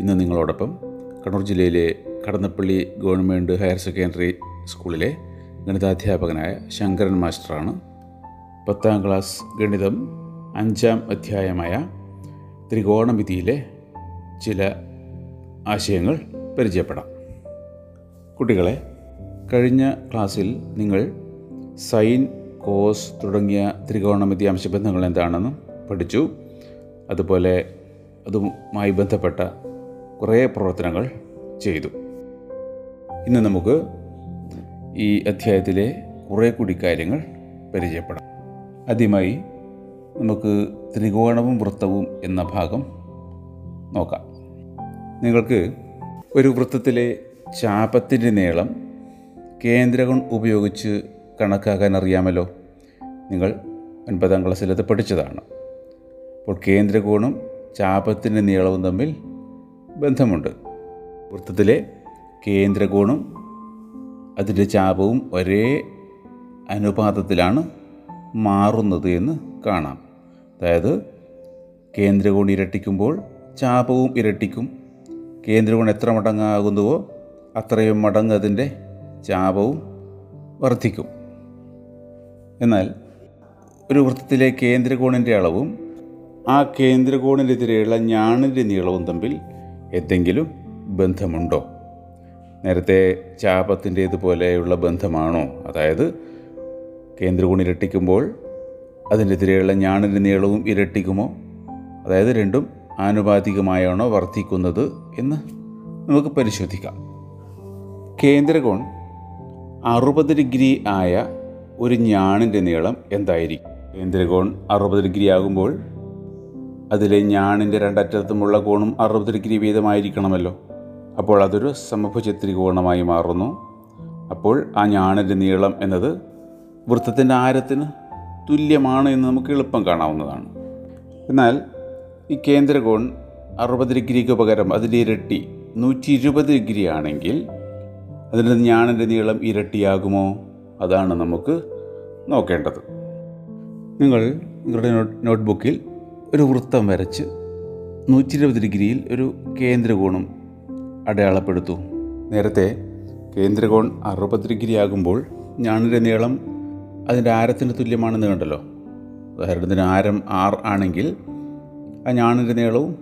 ഇന്ന് നിങ്ങളോടൊപ്പം കണ്ണൂർ ജില്ലയിലെ കടന്നപ്പള്ളി ഗവൺമെൻറ് ഹയർ സെക്കൻഡറി സ്കൂളിലെ ഗണിതാധ്യാപകനായ ശങ്കരൻ മാസ്റ്ററാണ്. 10ാം ക്ലാസ് ഗണിതം 5ാം അധ്യായമായ ത്രികോണമിതിയിലെ ചില ആശയങ്ങൾ പരിചയപ്പെടാം. കുട്ടികളെ, കഴിഞ്ഞ ക്ലാസ്സിൽ നിങ്ങൾ സൈൻ, കോസ് തുടങ്ങിയ ത്രികോണമിതി അംശബന്ധങ്ങൾ എന്താണെന്നും പഠിച്ചു. അതുപോലെ അതുമായി ബന്ധപ്പെട്ട കുറേ പ്രവർത്തനങ്ങൾ ചെയ്തു. ഇന്ന് നമുക്ക് ഈ അധ്യായത്തിലെ കുറേ കൂടി കാര്യങ്ങൾ പരിചയപ്പെടാം. ആദ്യമായി നമുക്ക് ത്രികോണവും വൃത്തവും എന്ന ഭാഗം നോക്കാം. നിങ്ങൾക്ക് ഒരു വൃത്തത്തിലെ ചാപത്തിൻ്റെ നീളം കേന്ദ്രകോൺ ഉപയോഗിച്ച് കണക്കാക്കാൻ അറിയാമല്ലോ. നിങ്ങൾ 9ാം ക്ലാസ്സിലത് പഠിച്ചതാണ്. അപ്പോൾ കേന്ദ്രകോണും ചാപത്തിൻ്റെ നീളവും തമ്മിൽ ബന്ധമുണ്ട്. വൃത്തത്തിലെ കേന്ദ്രകോണും അതിൻ്റെ ചാപവും ഒരേ അനുപാതത്തിലാണ് മാറുന്നത് എന്ന് കാണാം. അതായത് കേന്ദ്രകോൺ ഇരട്ടിക്കുമ്പോൾ ചാപവും ഇരട്ടിക്കും. കേന്ദ്രകോൺ എത്ര മടങ്ങാകുന്നുവോ അത്രയും മടങ്ങ് അതിൻ്റെ ചാപവും വർദ്ധിക്കും. എന്നാൽ ഒരു വൃത്തത്തിലെ കേന്ദ്രകോണിൻ്റെ അളവും ആ കേന്ദ്രകോണിനെതിരെയുള്ള ഞാണിൻ്റെ നീളവും തമ്മിൽ എന്തെങ്കിലും ബന്ധമുണ്ടോ? നേരത്തെ ചാപത്തിൻ്റേതുപോലെയുള്ള ബന്ധമാണോ? അതായത് കേന്ദ്രകോൺ ഇരട്ടിക്കുമ്പോൾ അതിനെതിരെയുള്ള ഞാണിൻ്റെ നീളവും ഇരട്ടിക്കുമോ? അതായത് രണ്ടും ആനുപാതികമായാണോ വർദ്ധിക്കുന്നത് എന്ന് നമുക്ക് പരിശോധിക്കാം. കേന്ദ്രകോൺ 60° ആയ ഒരു ഞാണിൻ്റെ നീളം എന്തായിരിക്കും? കേന്ദ്രകോൺ 60° ആകുമ്പോൾ അതിലെ ഞാണിൻ്റെ രണ്ടറ്റത്തുമുള്ള കോണും 60° വീതമായിരിക്കണമല്ലോ. അപ്പോൾ അതൊരു സമഭുജ ത്രികോണമായി മാറുന്നു. അപ്പോൾ ആ ഞാണിൻ്റെ നീളം എന്നത് വൃത്തത്തിൻ്റെ ആരത്തിന് തുല്യമാണ് എന്ന് നമുക്ക് എളുപ്പം കാണാവുന്നതാണ്. എന്നാൽ ഈ കേന്ദ്രകോൺ 60°ക്ക് പകരം അതിൻ്റെ ഇരട്ടി 120° ആണെങ്കിൽ അതിൻ്റെ ഞാണിൻ്റെ നീളം ഇരട്ടിയാകുമോ? അതാണ് നമുക്ക് നോക്കേണ്ടത്. നിങ്ങൾ നിങ്ങളുടെ നോട്ട്ബുക്കിൽ ഒരു വൃത്തം വരച്ച് 120°യിൽ ഒരു കേന്ദ്രകോണും അടയാളപ്പെടുത്തു. നേരത്തെ കേന്ദ്രകോൺ 60° ആകുമ്പോൾ ഞാണിൻ്റെ നീളം അതിൻ്റെ ആരത്തിന് തുല്യമാണെന്ന് കണ്ടല്ലോ. ഉദാഹരണത്തിന് ആരം R ആണെങ്കിൽ ആ ഞാണിൻ്റെ നീളവും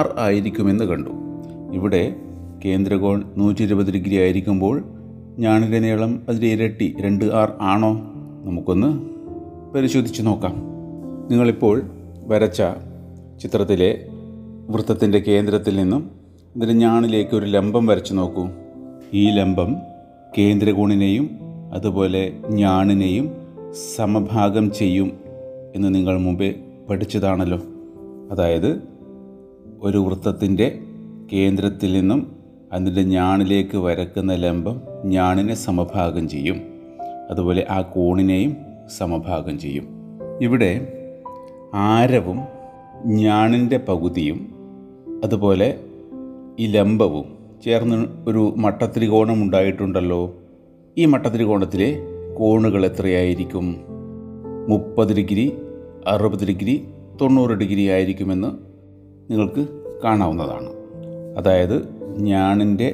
R ആയിരിക്കുമെന്ന് കണ്ടു. ഇവിടെ കേന്ദ്രകോൺ 120° ആയിരിക്കുമ്പോൾ ഞാണിൻ്റെ നീളം അതിൻ്റെ ഇരട്ടി 2R ആണോ? നമുക്കൊന്ന് പരിശോധിച്ച് നോക്കാം. നിങ്ങളിപ്പോൾ വരച്ച ചിത്രത്തിലെ വൃത്തത്തിൻ്റെ കേന്ദ്രത്തിൽ നിന്നും അതിൻ്റെ ഞാണിലേക്ക് ഒരു ലംബം വരച്ചു നോക്കൂ. ഈ ലംബം കേന്ദ്രകോണിനെയും അതുപോലെ ഞാണിനെയും സമഭാഗം ചെയ്യും എന്ന് നിങ്ങൾ മുമ്പേ പഠിച്ചതാണല്ലോ. അതായത് ഒരു വൃത്തത്തിൻ്റെ കേന്ദ്രത്തിൽ നിന്നും അതിൻ്റെ ഞാണിലേക്ക് വരക്കുന്ന ലംബം ഞാണിനെ സമഭാഗം ചെയ്യും, അതുപോലെ ആ കോണിനെയും സമഭാഗം ചെയ്യും. ഇവിടെ ആരവും ഞാണിൻ്റെ പകുതിയും അതുപോലെ ഈ ലംബവും ചേർന്ന് ഒരു മട്ടത്രികോണം ഉണ്ടായിട്ടുണ്ടല്ലോ. ഈ മട്ടത്രികോണത്തിലെ കോണുകൾ എത്രയായിരിക്കും? 30°, 60°, 90° ആയിരിക്കുമെന്ന് നിങ്ങൾക്ക് കാണാവുന്നതാണ്. അതായത് ഞാണിൻ്റെ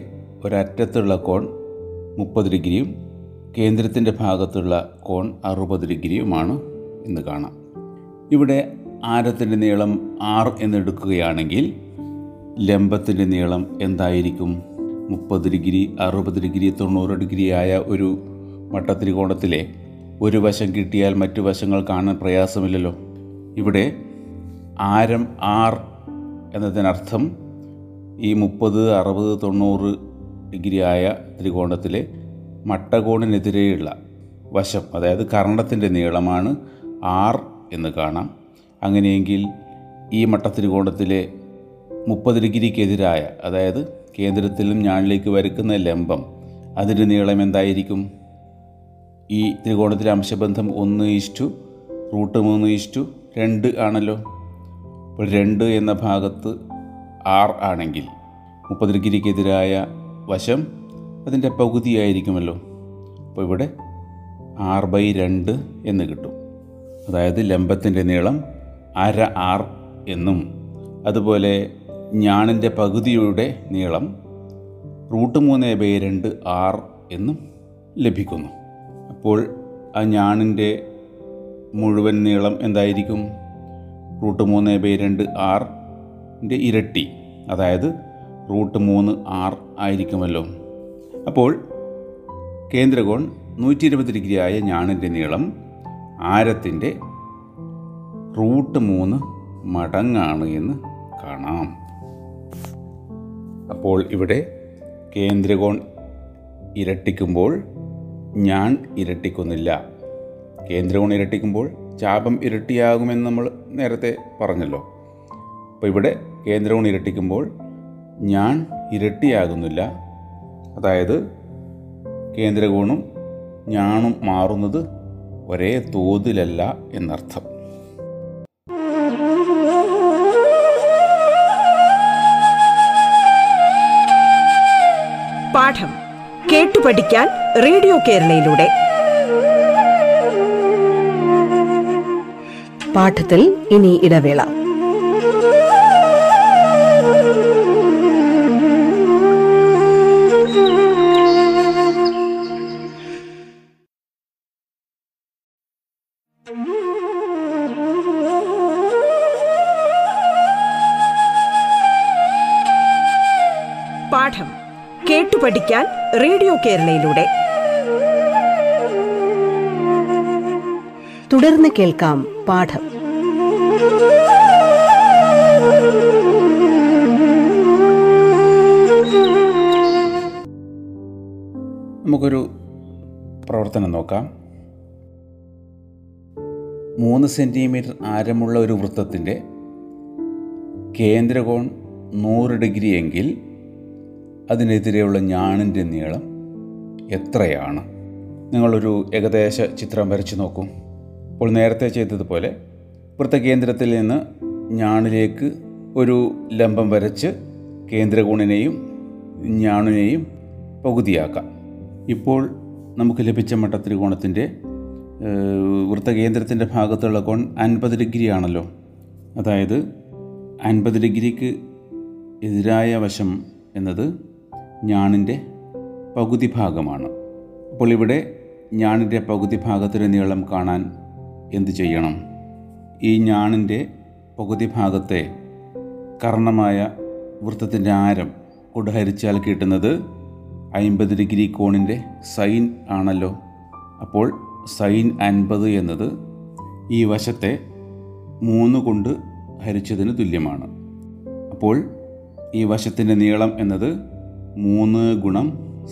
ഒരറ്റത്തുള്ള കോൺ 30°യും കേന്ദ്രത്തിൻ്റെ ഭാഗത്തുള്ള കോൺ 60°യുമാണ് എന്ന് കാണാം. ഇവിടെ ആരത്തിൻ്റെ നീളം R എന്നെടുക്കുകയാണെങ്കിൽ ലംബത്തിൻ്റെ നീളം എന്തായിരിക്കും? 30°, 60°, 90° ആയ ഒരു മട്ടത്രികോണത്തിലെ ഒരു വശം കിട്ടിയാൽ മറ്റു വശങ്ങൾ കാണാൻ പ്രയാസമില്ലല്ലോ. ഇവിടെ ആരം R എന്നതിനർത്ഥം ഈ 30, 60, 90° ആയ ത്രികോണത്തിലെ മട്ടകോണിനെതിരെയുള്ള വശം, അതായത് കർണത്തിൻ്റെ നീളമാണ് R എന്ന് കാണാം. അങ്ങനെയെങ്കിൽ ഈ മട്ടത്രികോണത്തിലെ 30°ക്കെതിരായ, അതായത് കേന്ദ്രത്തിലും ഞാണിലേക്ക് വരയ്ക്കുന്ന ലംബം, അതിൻ്റെ നീളം എന്തായിരിക്കും? ഈ ത്രികോണത്തിലെ അംശബന്ധം 1:√3:2 ആണല്ലോ. അപ്പോൾ 2 എന്ന ഭാഗത്ത് r ആണെങ്കിൽ 30°ക്കെതിരായ വശം അതിൻ്റെ പകുതിയായിരിക്കുമല്ലോ. അപ്പോൾ ഇവിടെ r/2 എന്ന് കിട്ടും. അതായത് ലംബത്തിൻ്റെ നീളം ½ r എന്നും അതുപോലെ ഞാണിൻ്റെ പകുതിയുടെ നീളം √3/2 r എന്നും ലഭിക്കുന്നു. അപ്പോൾ ആ ഞാണിൻ്റെ മുഴുവൻ നീളം എന്തായിരിക്കും? √3/2 rൻ്റെ ഇരട്ടി, അതായത് √3r ആയിരിക്കുമല്ലോ. അപ്പോൾ കേന്ദ്രകോൺ 120° ആയ ഞാണിൻ്റെ നീളം ആരത്തിൻ്റെ √3 മടങ്ങാണ് എന്ന് കാണാം. അപ്പോൾ ഇവിടെ കേന്ദ്രകോൺ ഇരട്ടിക്കുമ്പോൾ ഞാൻ ഇരട്ടിക്കുന്നില്ല. കേന്ദ്രകോൺ ഇരട്ടിക്കുമ്പോൾ ചാപം ഇരട്ടിയാകുമെന്ന് നമ്മൾ നേരത്തെ പറഞ്ഞല്ലോ. അപ്പോൾ ഇവിടെ കേന്ദ്രകോൺ ഇരട്ടിക്കുമ്പോൾ ഞാൻ ഇരട്ടിയാകുന്നില്ല. അതായത് കേന്ദ്രകോണും ഞാനും മാറുന്നത് ഒരേ തോതിലല്ല എന്നർത്ഥം. പാഠം കേട്ടു പഠിക്കാൻ റേഡിയോ കേരളയിലൂടെ. പാഠത്തിൽ ഇനി ഇടവേള. പാഠം കേട്ടു പഠിക്കാൻ റേഡിയോ കേരളയിലൂടെ തുടർന്ന് കേൾക്കാം. പാഠം നമുക്കൊരു പ്രവർത്തനം നോക്കാം. 3 സെന്റിമീറ്റർ ആരമുള്ള ഒരു വൃത്തത്തിൻ്റെ കേന്ദ്രകോൺ 100° എങ്കിൽ അതിനെതിരെയുള്ള ഞാണിൻ്റെ നീളം എത്രയാണ്? നിങ്ങളൊരു ഏകദേശ ചിത്രം വരച്ച് നോക്കൂ. അപ്പോൾ നേരത്തെ ചെയ്തതുപോലെ വൃത്തകേന്ദ്രത്തിൽ നിന്ന് ഞാണിലേക്ക് ഒരു ലംബം വരച്ച് കേന്ദ്രകോണിനെയും ഞാണിനെയും പകുതിയാക്കാം. ഇപ്പോൾ നമുക്ക് ലഭിച്ച മട്ടത്രികോണത്തിൻ്റെ വൃത്തകേന്ദ്രത്തിൻ്റെ ഭാഗത്തുള്ള കോൺ 50° ആണല്ലോ. അതായത് 50°ക്ക് എതിരായ വശം എന്നത് ഞാണിൻ്റെ പകുതി ഭാഗമാണ്. അപ്പോൾ ഇവിടെ ഞാണിൻ്റെ പകുതി ഭാഗത്തിൻ്റെ നീളം കാണാൻ എന്തു ചെയ്യണം? ഈ ഞാണിൻ്റെ പകുതി ഭാഗത്തെ കർണമായ വൃത്തത്തിൻ്റെ ആരം കൊണ്ട് ഹരിച്ചാൽ കിട്ടുന്നത് 50° കോണിൻ്റെ സൈൻ ആണല്ലോ. അപ്പോൾ സൈൻ 50 എന്നത് ഈ വശത്തെ 3 കൊണ്ട് ഹരിച്ചതിന് തുല്യമാണ്. അപ്പോൾ ഈ വശത്തിൻ്റെ നീളം എന്നത് 3 ×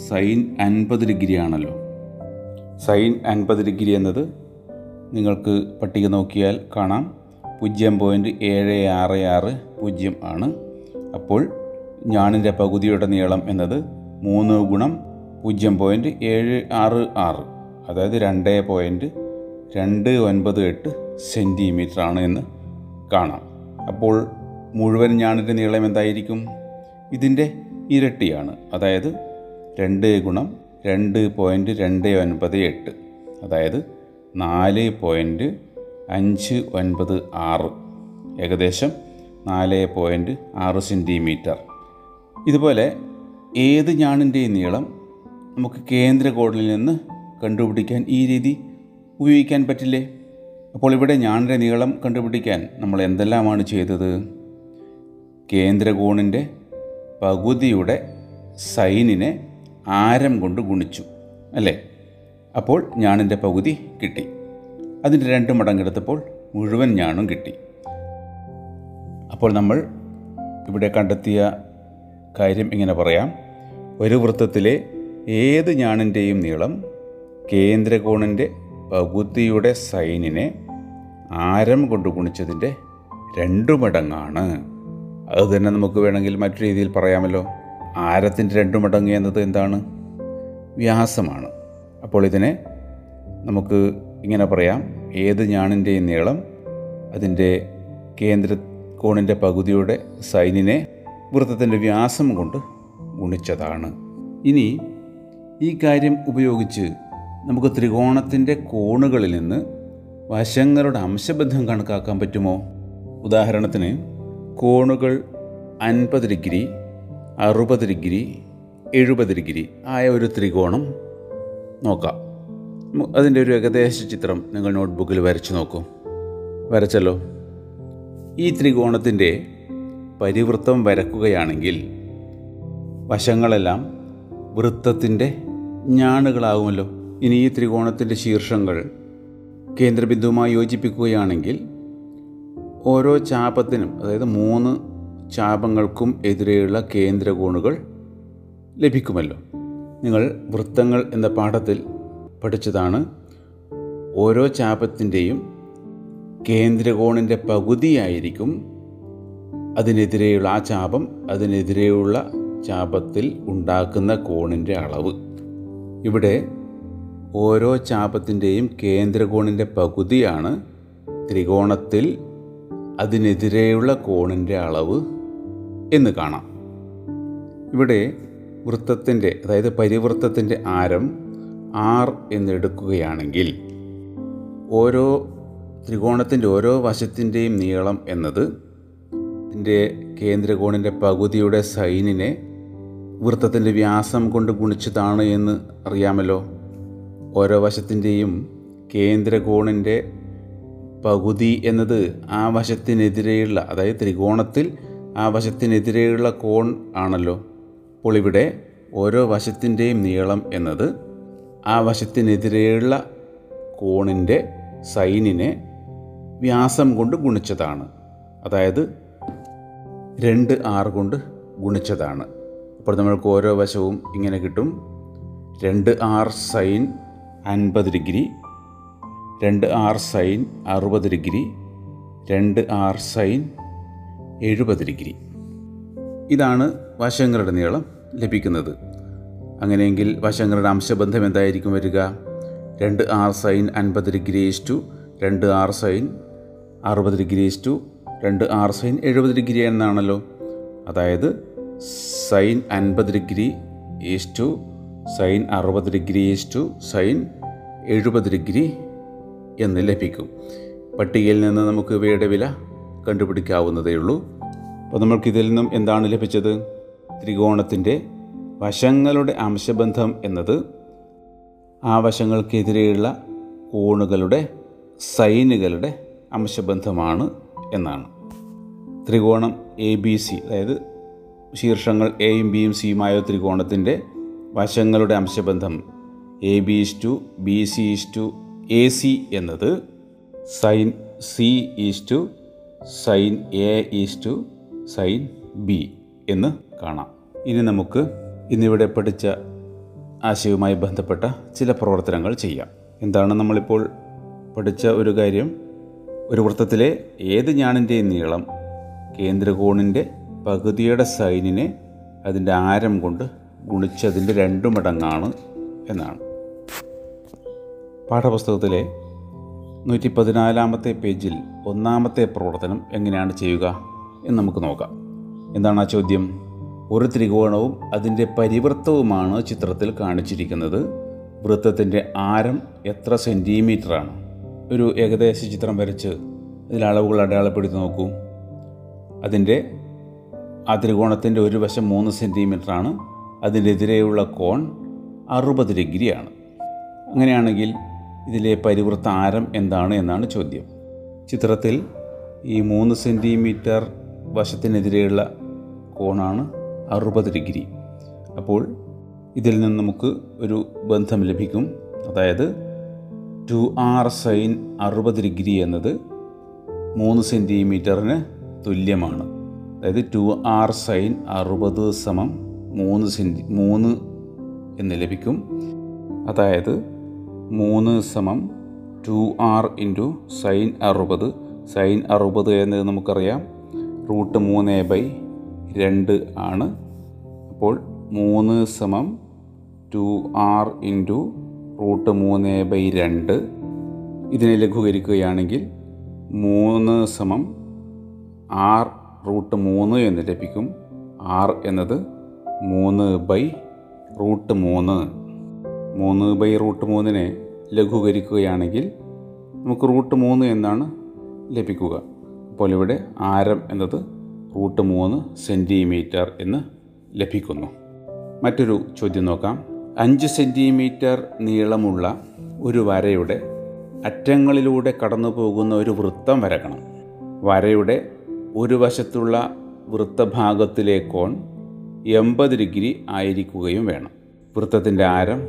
സൈൻ 50° ആണല്ലോ. സൈൻ 50° എന്നത് നിങ്ങൾക്ക് പട്ടിക നോക്കിയാൽ കാണാം 0.7660 ആണ്. അപ്പോൾ ഞാണിൻ്റെ പകുതിയുടെ നീളം എന്നത് 3 × 0.766, അതായത് 2.298 സെൻറ്റിമീറ്റർ ആണ് എന്ന് കാണാം. അപ്പോൾ മുഴുവൻ ഞാണിൻ്റെ നീളം എന്തായിരിക്കും? ഇതിൻ്റെ ഇരട്ടിയാണ്, അതായത് 2 × 2.298, അതായത് 4.596, ഏകദേശം 4.6 സെൻറ്റിമീറ്റർ. ഇതുപോലെ ഏത് ഞാണിൻ്റെയും നീളം നമുക്ക് കേന്ദ്രകോണിൽ നിന്ന് കണ്ടുപിടിക്കാൻ ഈ രീതി ഉപയോഗിക്കാൻ പറ്റില്ലേ? അപ്പോൾ ഇവിടെ ഞാണിൻ്റെ നീളം കണ്ടുപിടിക്കാൻ നമ്മൾ എന്തെല്ലാമാണ് ചെയ്തത്? കേന്ദ്രകോണിൻ്റെ പകുതിയുടെ സൈനിനെ ആരം കൊണ്ട് ഗുണിച്ചു അല്ലേ? അപ്പോൾ ഞാണിൻ്റെ പകുതി കിട്ടി. അതിൻ്റെ 2 മടങ്ങെടുത്തപ്പോൾ മുഴുവൻ ഞാണും കിട്ടി. അപ്പോൾ നമ്മൾ ഇവിടെ കണ്ടെത്തിയ കാര്യം ഇങ്ങനെ പറയാം: ഒരു വൃത്തത്തിലെ ഏത് ഞാണിൻ്റെയും നീളം കേന്ദ്രകോണിൻ്റെ പകുതിയുടെ സൈനിനെ ആരം കൊണ്ട് ഗുണിച്ചതിൻ്റെ 2 മടങ്ങാണ്. അത് തന്നെ നമുക്ക് വേണമെങ്കിൽ മറ്റു രീതിയിൽ പറയാമല്ലോ. ആരത്തിൻ്റെ 2 മടങ്ങ് എന്നത് എന്താണ്? വ്യാസമാണ്. അപ്പോൾ ഇതിനെ നമുക്ക് ഇങ്ങനെ പറയാം, ഏത് ഞാണിൻ്റെയും നീളം അതിൻ്റെ കേന്ദ്രകോണിൻ്റെ പകുതിയുടെ സൈനിനെ വൃത്തത്തിൻ്റെ വ്യാസം കൊണ്ട് ഗുണിച്ചതാണ്. ഇനി ഈ കാര്യം ഉപയോഗിച്ച് നമുക്ക് ത്രികോണത്തിൻ്റെ കോണുകളിൽ നിന്ന് വശങ്ങളുടെ അംശബന്ധം കണക്കാക്കാൻ പറ്റുമോ? ഉദാഹരണത്തിന് കോണുകൾ 50 ഡിഗ്രി, 60 ഡിഗ്രി, 70 ഡിഗ്രി ആയ ഒരു ത്രികോണം നോക്കാം. അതിൻ്റെ ഒരു ഏകദേശ ചിത്രം നിങ്ങൾ നോട്ട്ബുക്കിൽ വരച്ചു നോക്കൂ. വരച്ചല്ലോ. ഈ ത്രികോണത്തിൻ്റെ പരിവൃത്തം വരക്കുകയാണെങ്കിൽ വശങ്ങളെല്ലാം വൃത്തത്തിൻ്റെ ഞാണുകളാകുമല്ലോ. ഇനി ഈ ത്രികോണത്തിൻ്റെ ശീർഷങ്ങൾ കേന്ദ്രബിന്ദുവുമായി യോജിപ്പിക്കുകയാണെങ്കിൽ ഓരോ ചാപത്തിനും, അതായത് 3 ചാപങ്ങൾക്കും എതിരെയുള്ള കേന്ദ്രകോണുകൾ ലഭിക്കുമല്ലോ. നിങ്ങൾ വൃത്തങ്ങൾ എന്ന പാഠത്തിൽ പഠിച്ചതാണ് ഓരോ ചാപത്തിൻ്റെയും കേന്ദ്രകോണിൻ്റെ പകുതിയായിരിക്കും അതിനെതിരെയുള്ള ആ ചാപം അതിനെതിരെയുള്ള ചാപത്തിൽ ഉണ്ടാക്കുന്ന കോണിൻ്റെ അളവ്. ഇവിടെ ഓരോ ചാപത്തിൻ്റെയും കേന്ദ്രകോണിൻ്റെ പകുതിയാണ് ത്രികോണത്തിൽ അതിനെതിരെയുള്ള കോണിൻ്റെ അളവ് എന്ന് കാണാം. ഇവിടെ വൃത്തത്തിൻ്റെ, അതായത് പരിവൃത്തത്തിൻ്റെ ആരം R എന്നെടുക്കുകയാണെങ്കിൽ ഓരോ ത്രികോണത്തിൻ്റെ ഓരോ വശത്തിൻ്റെയും നീളം എന്നത് ഇതിൻ്റെ കേന്ദ്രകോണിൻ്റെ പകുതിയുടെ സൈനിനെ വൃത്തത്തിൻ്റെ വ്യാസം കൊണ്ട് ഗുണിച്ചതാണ് എന്ന് അറിയാമല്ലോ. ഓരോ വശത്തിൻ്റെയും കേന്ദ്രകോണിൻ്റെ പകുതി എന്നത് ആ വശത്തിനെതിരെയുള്ള, അതായത് ത്രികോണത്തിൽ ആ വശത്തിനെതിരെയുള്ള കോൺ ആണല്ലോ. അപ്പോൾ ഇവിടെ ഓരോ വശത്തിൻ്റെയും നീളം എന്നത് ആ വശത്തിനെതിരെയുള്ള കോണിൻ്റെ സൈനിനെ വ്യാസം കൊണ്ട് ഗുണിച്ചതാണ്, അതായത് 2R കൊണ്ട് ഗുണിച്ചതാണ്. അപ്പോൾ നമ്മൾക്ക് ഓരോ വശവും ഇങ്ങനെ കിട്ടും. 2R sin 50 degree, 2R sin 60 degree, 2R sin 70 degree. ഇതാണ് വശങ്ങളുടെ നീളം ലഭിക്കുന്നത്. അങ്ങനെയെങ്കിൽ വശങ്ങളുടെ അംശബന്ധം എന്തായിരിക്കും വരിക? 2R sin 50 degree / 2R sin 60 degree / 2R sin 70 degree എന്നാണല്ലോ. അതായത് sin 50 degree / sin 60 degree / sin 70 degree എന്ന് ലഭിക്കും. പട്ടികയിൽ നിന്ന് നമുക്ക് ഇവയുടെ വില കണ്ടുപിടിക്കാവുന്നതേ ഉള്ളൂ. അപ്പോൾ നമ്മൾക്കിതിൽ നിന്നും എന്താണ് ലഭിച്ചത്? ത്രികോണത്തിൻ്റെ വശങ്ങളുടെ അംശബന്ധം എന്നത് ആ വശങ്ങൾക്കെതിരെയുള്ള കോണുകളുടെ സൈനുകളുടെ അംശബന്ധമാണ് എന്നാണ്. ത്രികോണം ABC, അതായത് ശീർഷങ്ങൾ എയും ബിയും സിയുമായ ത്രികോണത്തിൻ്റെ വശങ്ങളുടെ അംശബന്ധം AB / BC / AC എന്നത് sin C / sin A / sin B എന്ന് കാണാം. ഇനി നമുക്ക് ഇന്നിവിടെ പഠിച്ച ആശയവുമായി ബന്ധപ്പെട്ട ചില പ്രവർത്തനങ്ങൾ ചെയ്യാം. എന്താണ് നമ്മളിപ്പോൾ പഠിച്ച ഒരു കാര്യം? ഒരു വൃത്തത്തിലെ ഏത് ഞാണിൻ്റെയും നീളം കേന്ദ്രകോണിൻ്റെ പകുതിയുടെ സൈനിനെ അതിൻ്റെ ആരം കൊണ്ട് ഗുണിച്ചതിൻ്റെ 2 മടങ്ങാണ് എന്നാണ്. പാഠപുസ്തകത്തിലെ 114-ാമത്തെ പേജിൽ 1ാമത്തെ പ്രവർത്തനം എങ്ങനെയാണ് ചെയ്യുക എന്ന് നമുക്ക് നോക്കാം. എന്താണ് ആ ചോദ്യം? ഒരു ത്രികോണവും അതിൻ്റെ പരിവൃത്തവുമാണ് ചിത്രത്തിൽ കാണിച്ചിരിക്കുന്നത്. വൃത്തത്തിൻ്റെ ആരം എത്ര സെൻറ്റിമീറ്ററാണ്? ഒരു ഏകദേശ ചിത്രം വരച്ച് അതിലെ അളവുകൾ അടയാളപ്പെടുത്തി നോക്കൂ. അതിൻ്റെ ആ ത്രികോണത്തിൻ്റെ ഒരു വശം 3 സെൻറ്റിമീറ്ററാണ്. അതിനെതിരെയുള്ള കോൺ 60 ഡിഗ്രിയാണ്. അങ്ങനെയാണെങ്കിൽ ഇതിലെ പരിവൃത്ത ആരം എന്താണ് എന്നാണ് ചോദ്യം. ചിത്രത്തിൽ ഈ 3 സെൻറ്റിമീറ്റർ വശത്തിനെതിരെയുള്ള കോണാണ് 60 ഡിഗ്രി. അപ്പോൾ ഇതിൽ നിന്ന് നമുക്ക് ഒരു ബന്ധം ലഭിക്കും. അതായത് 2R sin 60 ഡിഗ്രി എന്നത് 3 സെൻറ്റിമീറ്ററിന് തുല്യമാണ്. അതായത് 2R sin 60 = 3 എന്ന് ലഭിക്കും. അതായത് 3 = 2R sin 60 എന്ന് നമുക്കറിയാം. റൂട്ട് 3/2 ആണ്. അപ്പോൾ 3 = 2r × √3/2. ഇതിനെ ലഘൂകരിക്കുകയാണെങ്കിൽ 3 = r √3 എന്ന് ലഭിക്കും. r എന്നത് 3/√3. 3/√3നെ ലഘൂകരിക്കുകയാണെങ്കിൽ നമുക്ക് √3 എന്നാണ് ലഭിക്കുക. അപ്പോൾ ഇവിടെ ആരം എന്നത് √3 cm എന്ന് ലഭിക്കുന്നു. മറ്റൊരു ചോദ്യം നോക്കാം. 5 cm നീളമുള്ള ഒരു വരയുടെ അറ്റങ്ങളിലൂടെ കടന്നു പോകുന്ന ഒരു വൃത്തം വരക്കണം. വരയുടെ ഒരു വശത്തുള്ള വൃത്തഭാഗത്തിലെ കോൺ 80° ആയിരിക്കുകയും വേണം. വൃത്തത്തിൻ്റെ ആരം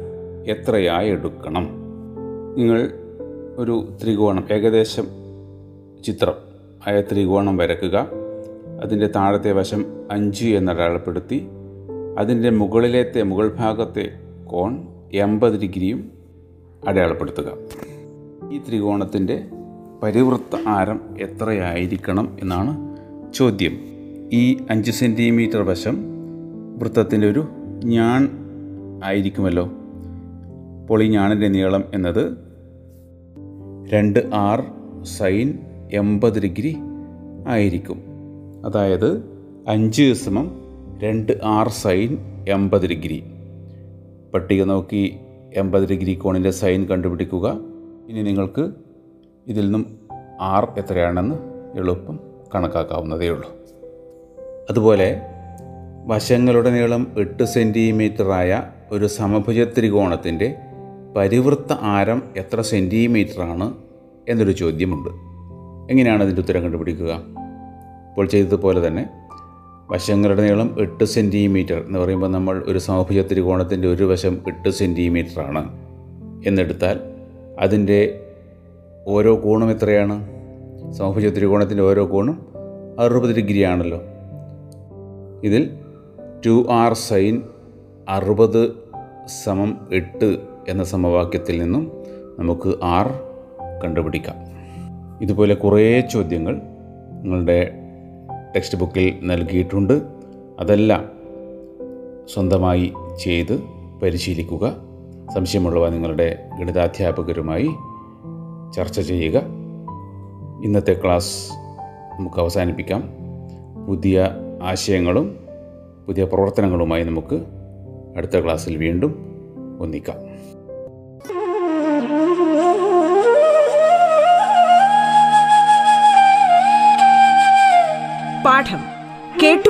എത്രയായി എടുക്കണം? നിങ്ങൾ ഒരു ത്രികോണം, ഏകദേശം ചിത്രം ആയ ത്രികോണം വരക്കുക. അതിൻ്റെ താഴത്തെ വശം 5 എന്ന് അടയാളപ്പെടുത്തി അതിൻ്റെ മുകളിലത്തെ മുകൾ ഭാഗത്തെ കോൺ 80° അടയാളപ്പെടുത്തുക. ഈ ത്രികോണത്തിൻ്റെ പരിവൃത്ത ആരം എത്രയായിരിക്കണം എന്നാണ് ചോദ്യം. ഈ 5 cm വശം വൃത്തത്തിൻ്റെ ഒരു ഞാൺ ആയിരിക്കുമല്ലോ. അപ്പോൾ ഈ ഞാണിൻ്റെ നീളം എന്നത് 2r sin 80° ആയിരിക്കും. അതായത് 5 = 2r sin 80°. പട്ടിക നോക്കി 80° കോണിൻ്റെ സൈൻ കണ്ടുപിടിക്കുക. ഇനി നിങ്ങൾക്ക് ഇതിൽ നിന്നും r എത്രയാണെന്ന് എളുപ്പം കണക്കാക്കാവുന്നതേ ഉള്ളൂ. അതുപോലെ വശങ്ങളുടെ നീളം 8 cm ആയ ഒരു സമഭുജ ത്രികോണത്തിൻ്റെ പരിവൃത്ത ആരം എത്ര സെൻറ്റിമീറ്ററാണ് എന്നൊരു ചോദ്യമുണ്ട്. എങ്ങനെയാണ് അതിൻ്റെ ഉത്തരം കണ്ടുപിടിക്കുക? അപ്പോൾ ചെയ്തതുപോലെ തന്നെ വശങ്ങളുടെ നീളം 8 cm എന്ന് പറയുമ്പോൾ നമ്മൾ ഒരു സമഭുജ ത്രികോണത്തിൻ്റെ ഒരു വശം 8 cm ആണ് എന്നെടുത്താൽ അതിൻ്റെ ഓരോ കോണും എത്രയാണ്? സമഭുജ ത്രികോണത്തിൻ്റെ ഓരോ കോണും 60° ആണല്ലോ. ഇതിൽ 2r sin 60 = 8 എന്ന സമവാക്യത്തിൽ നിന്നും നമുക്ക് r കണ്ടുപിടിക്കാം. ഇതുപോലെ കുറേ ചോദ്യങ്ങൾ നിങ്ങളുടെ ടെക്സ്റ്റ് ബുക്കിൽ നൽകിയിട്ടുണ്ട്. അതെല്ലാം സ്വന്തമായി ചെയ്ത് പരിശീലിക്കുക. സംശയമുള്ളവ നിങ്ങളുടെ ഗണിതാധ്യാപകരുമായി ചർച്ച ചെയ്യുക. ഇന്നത്തെ ക്ലാസ് നമുക്ക് അവസാനിപ്പിക്കാം. പുതിയ ആശയങ്ങളും പുതിയ പ്രവർത്തനങ്ങളുമായി നമുക്ക് അടുത്ത ക്ലാസ്സിൽ വീണ്ടും ഒന്നിക്കാം. പാഠം കേട്ടു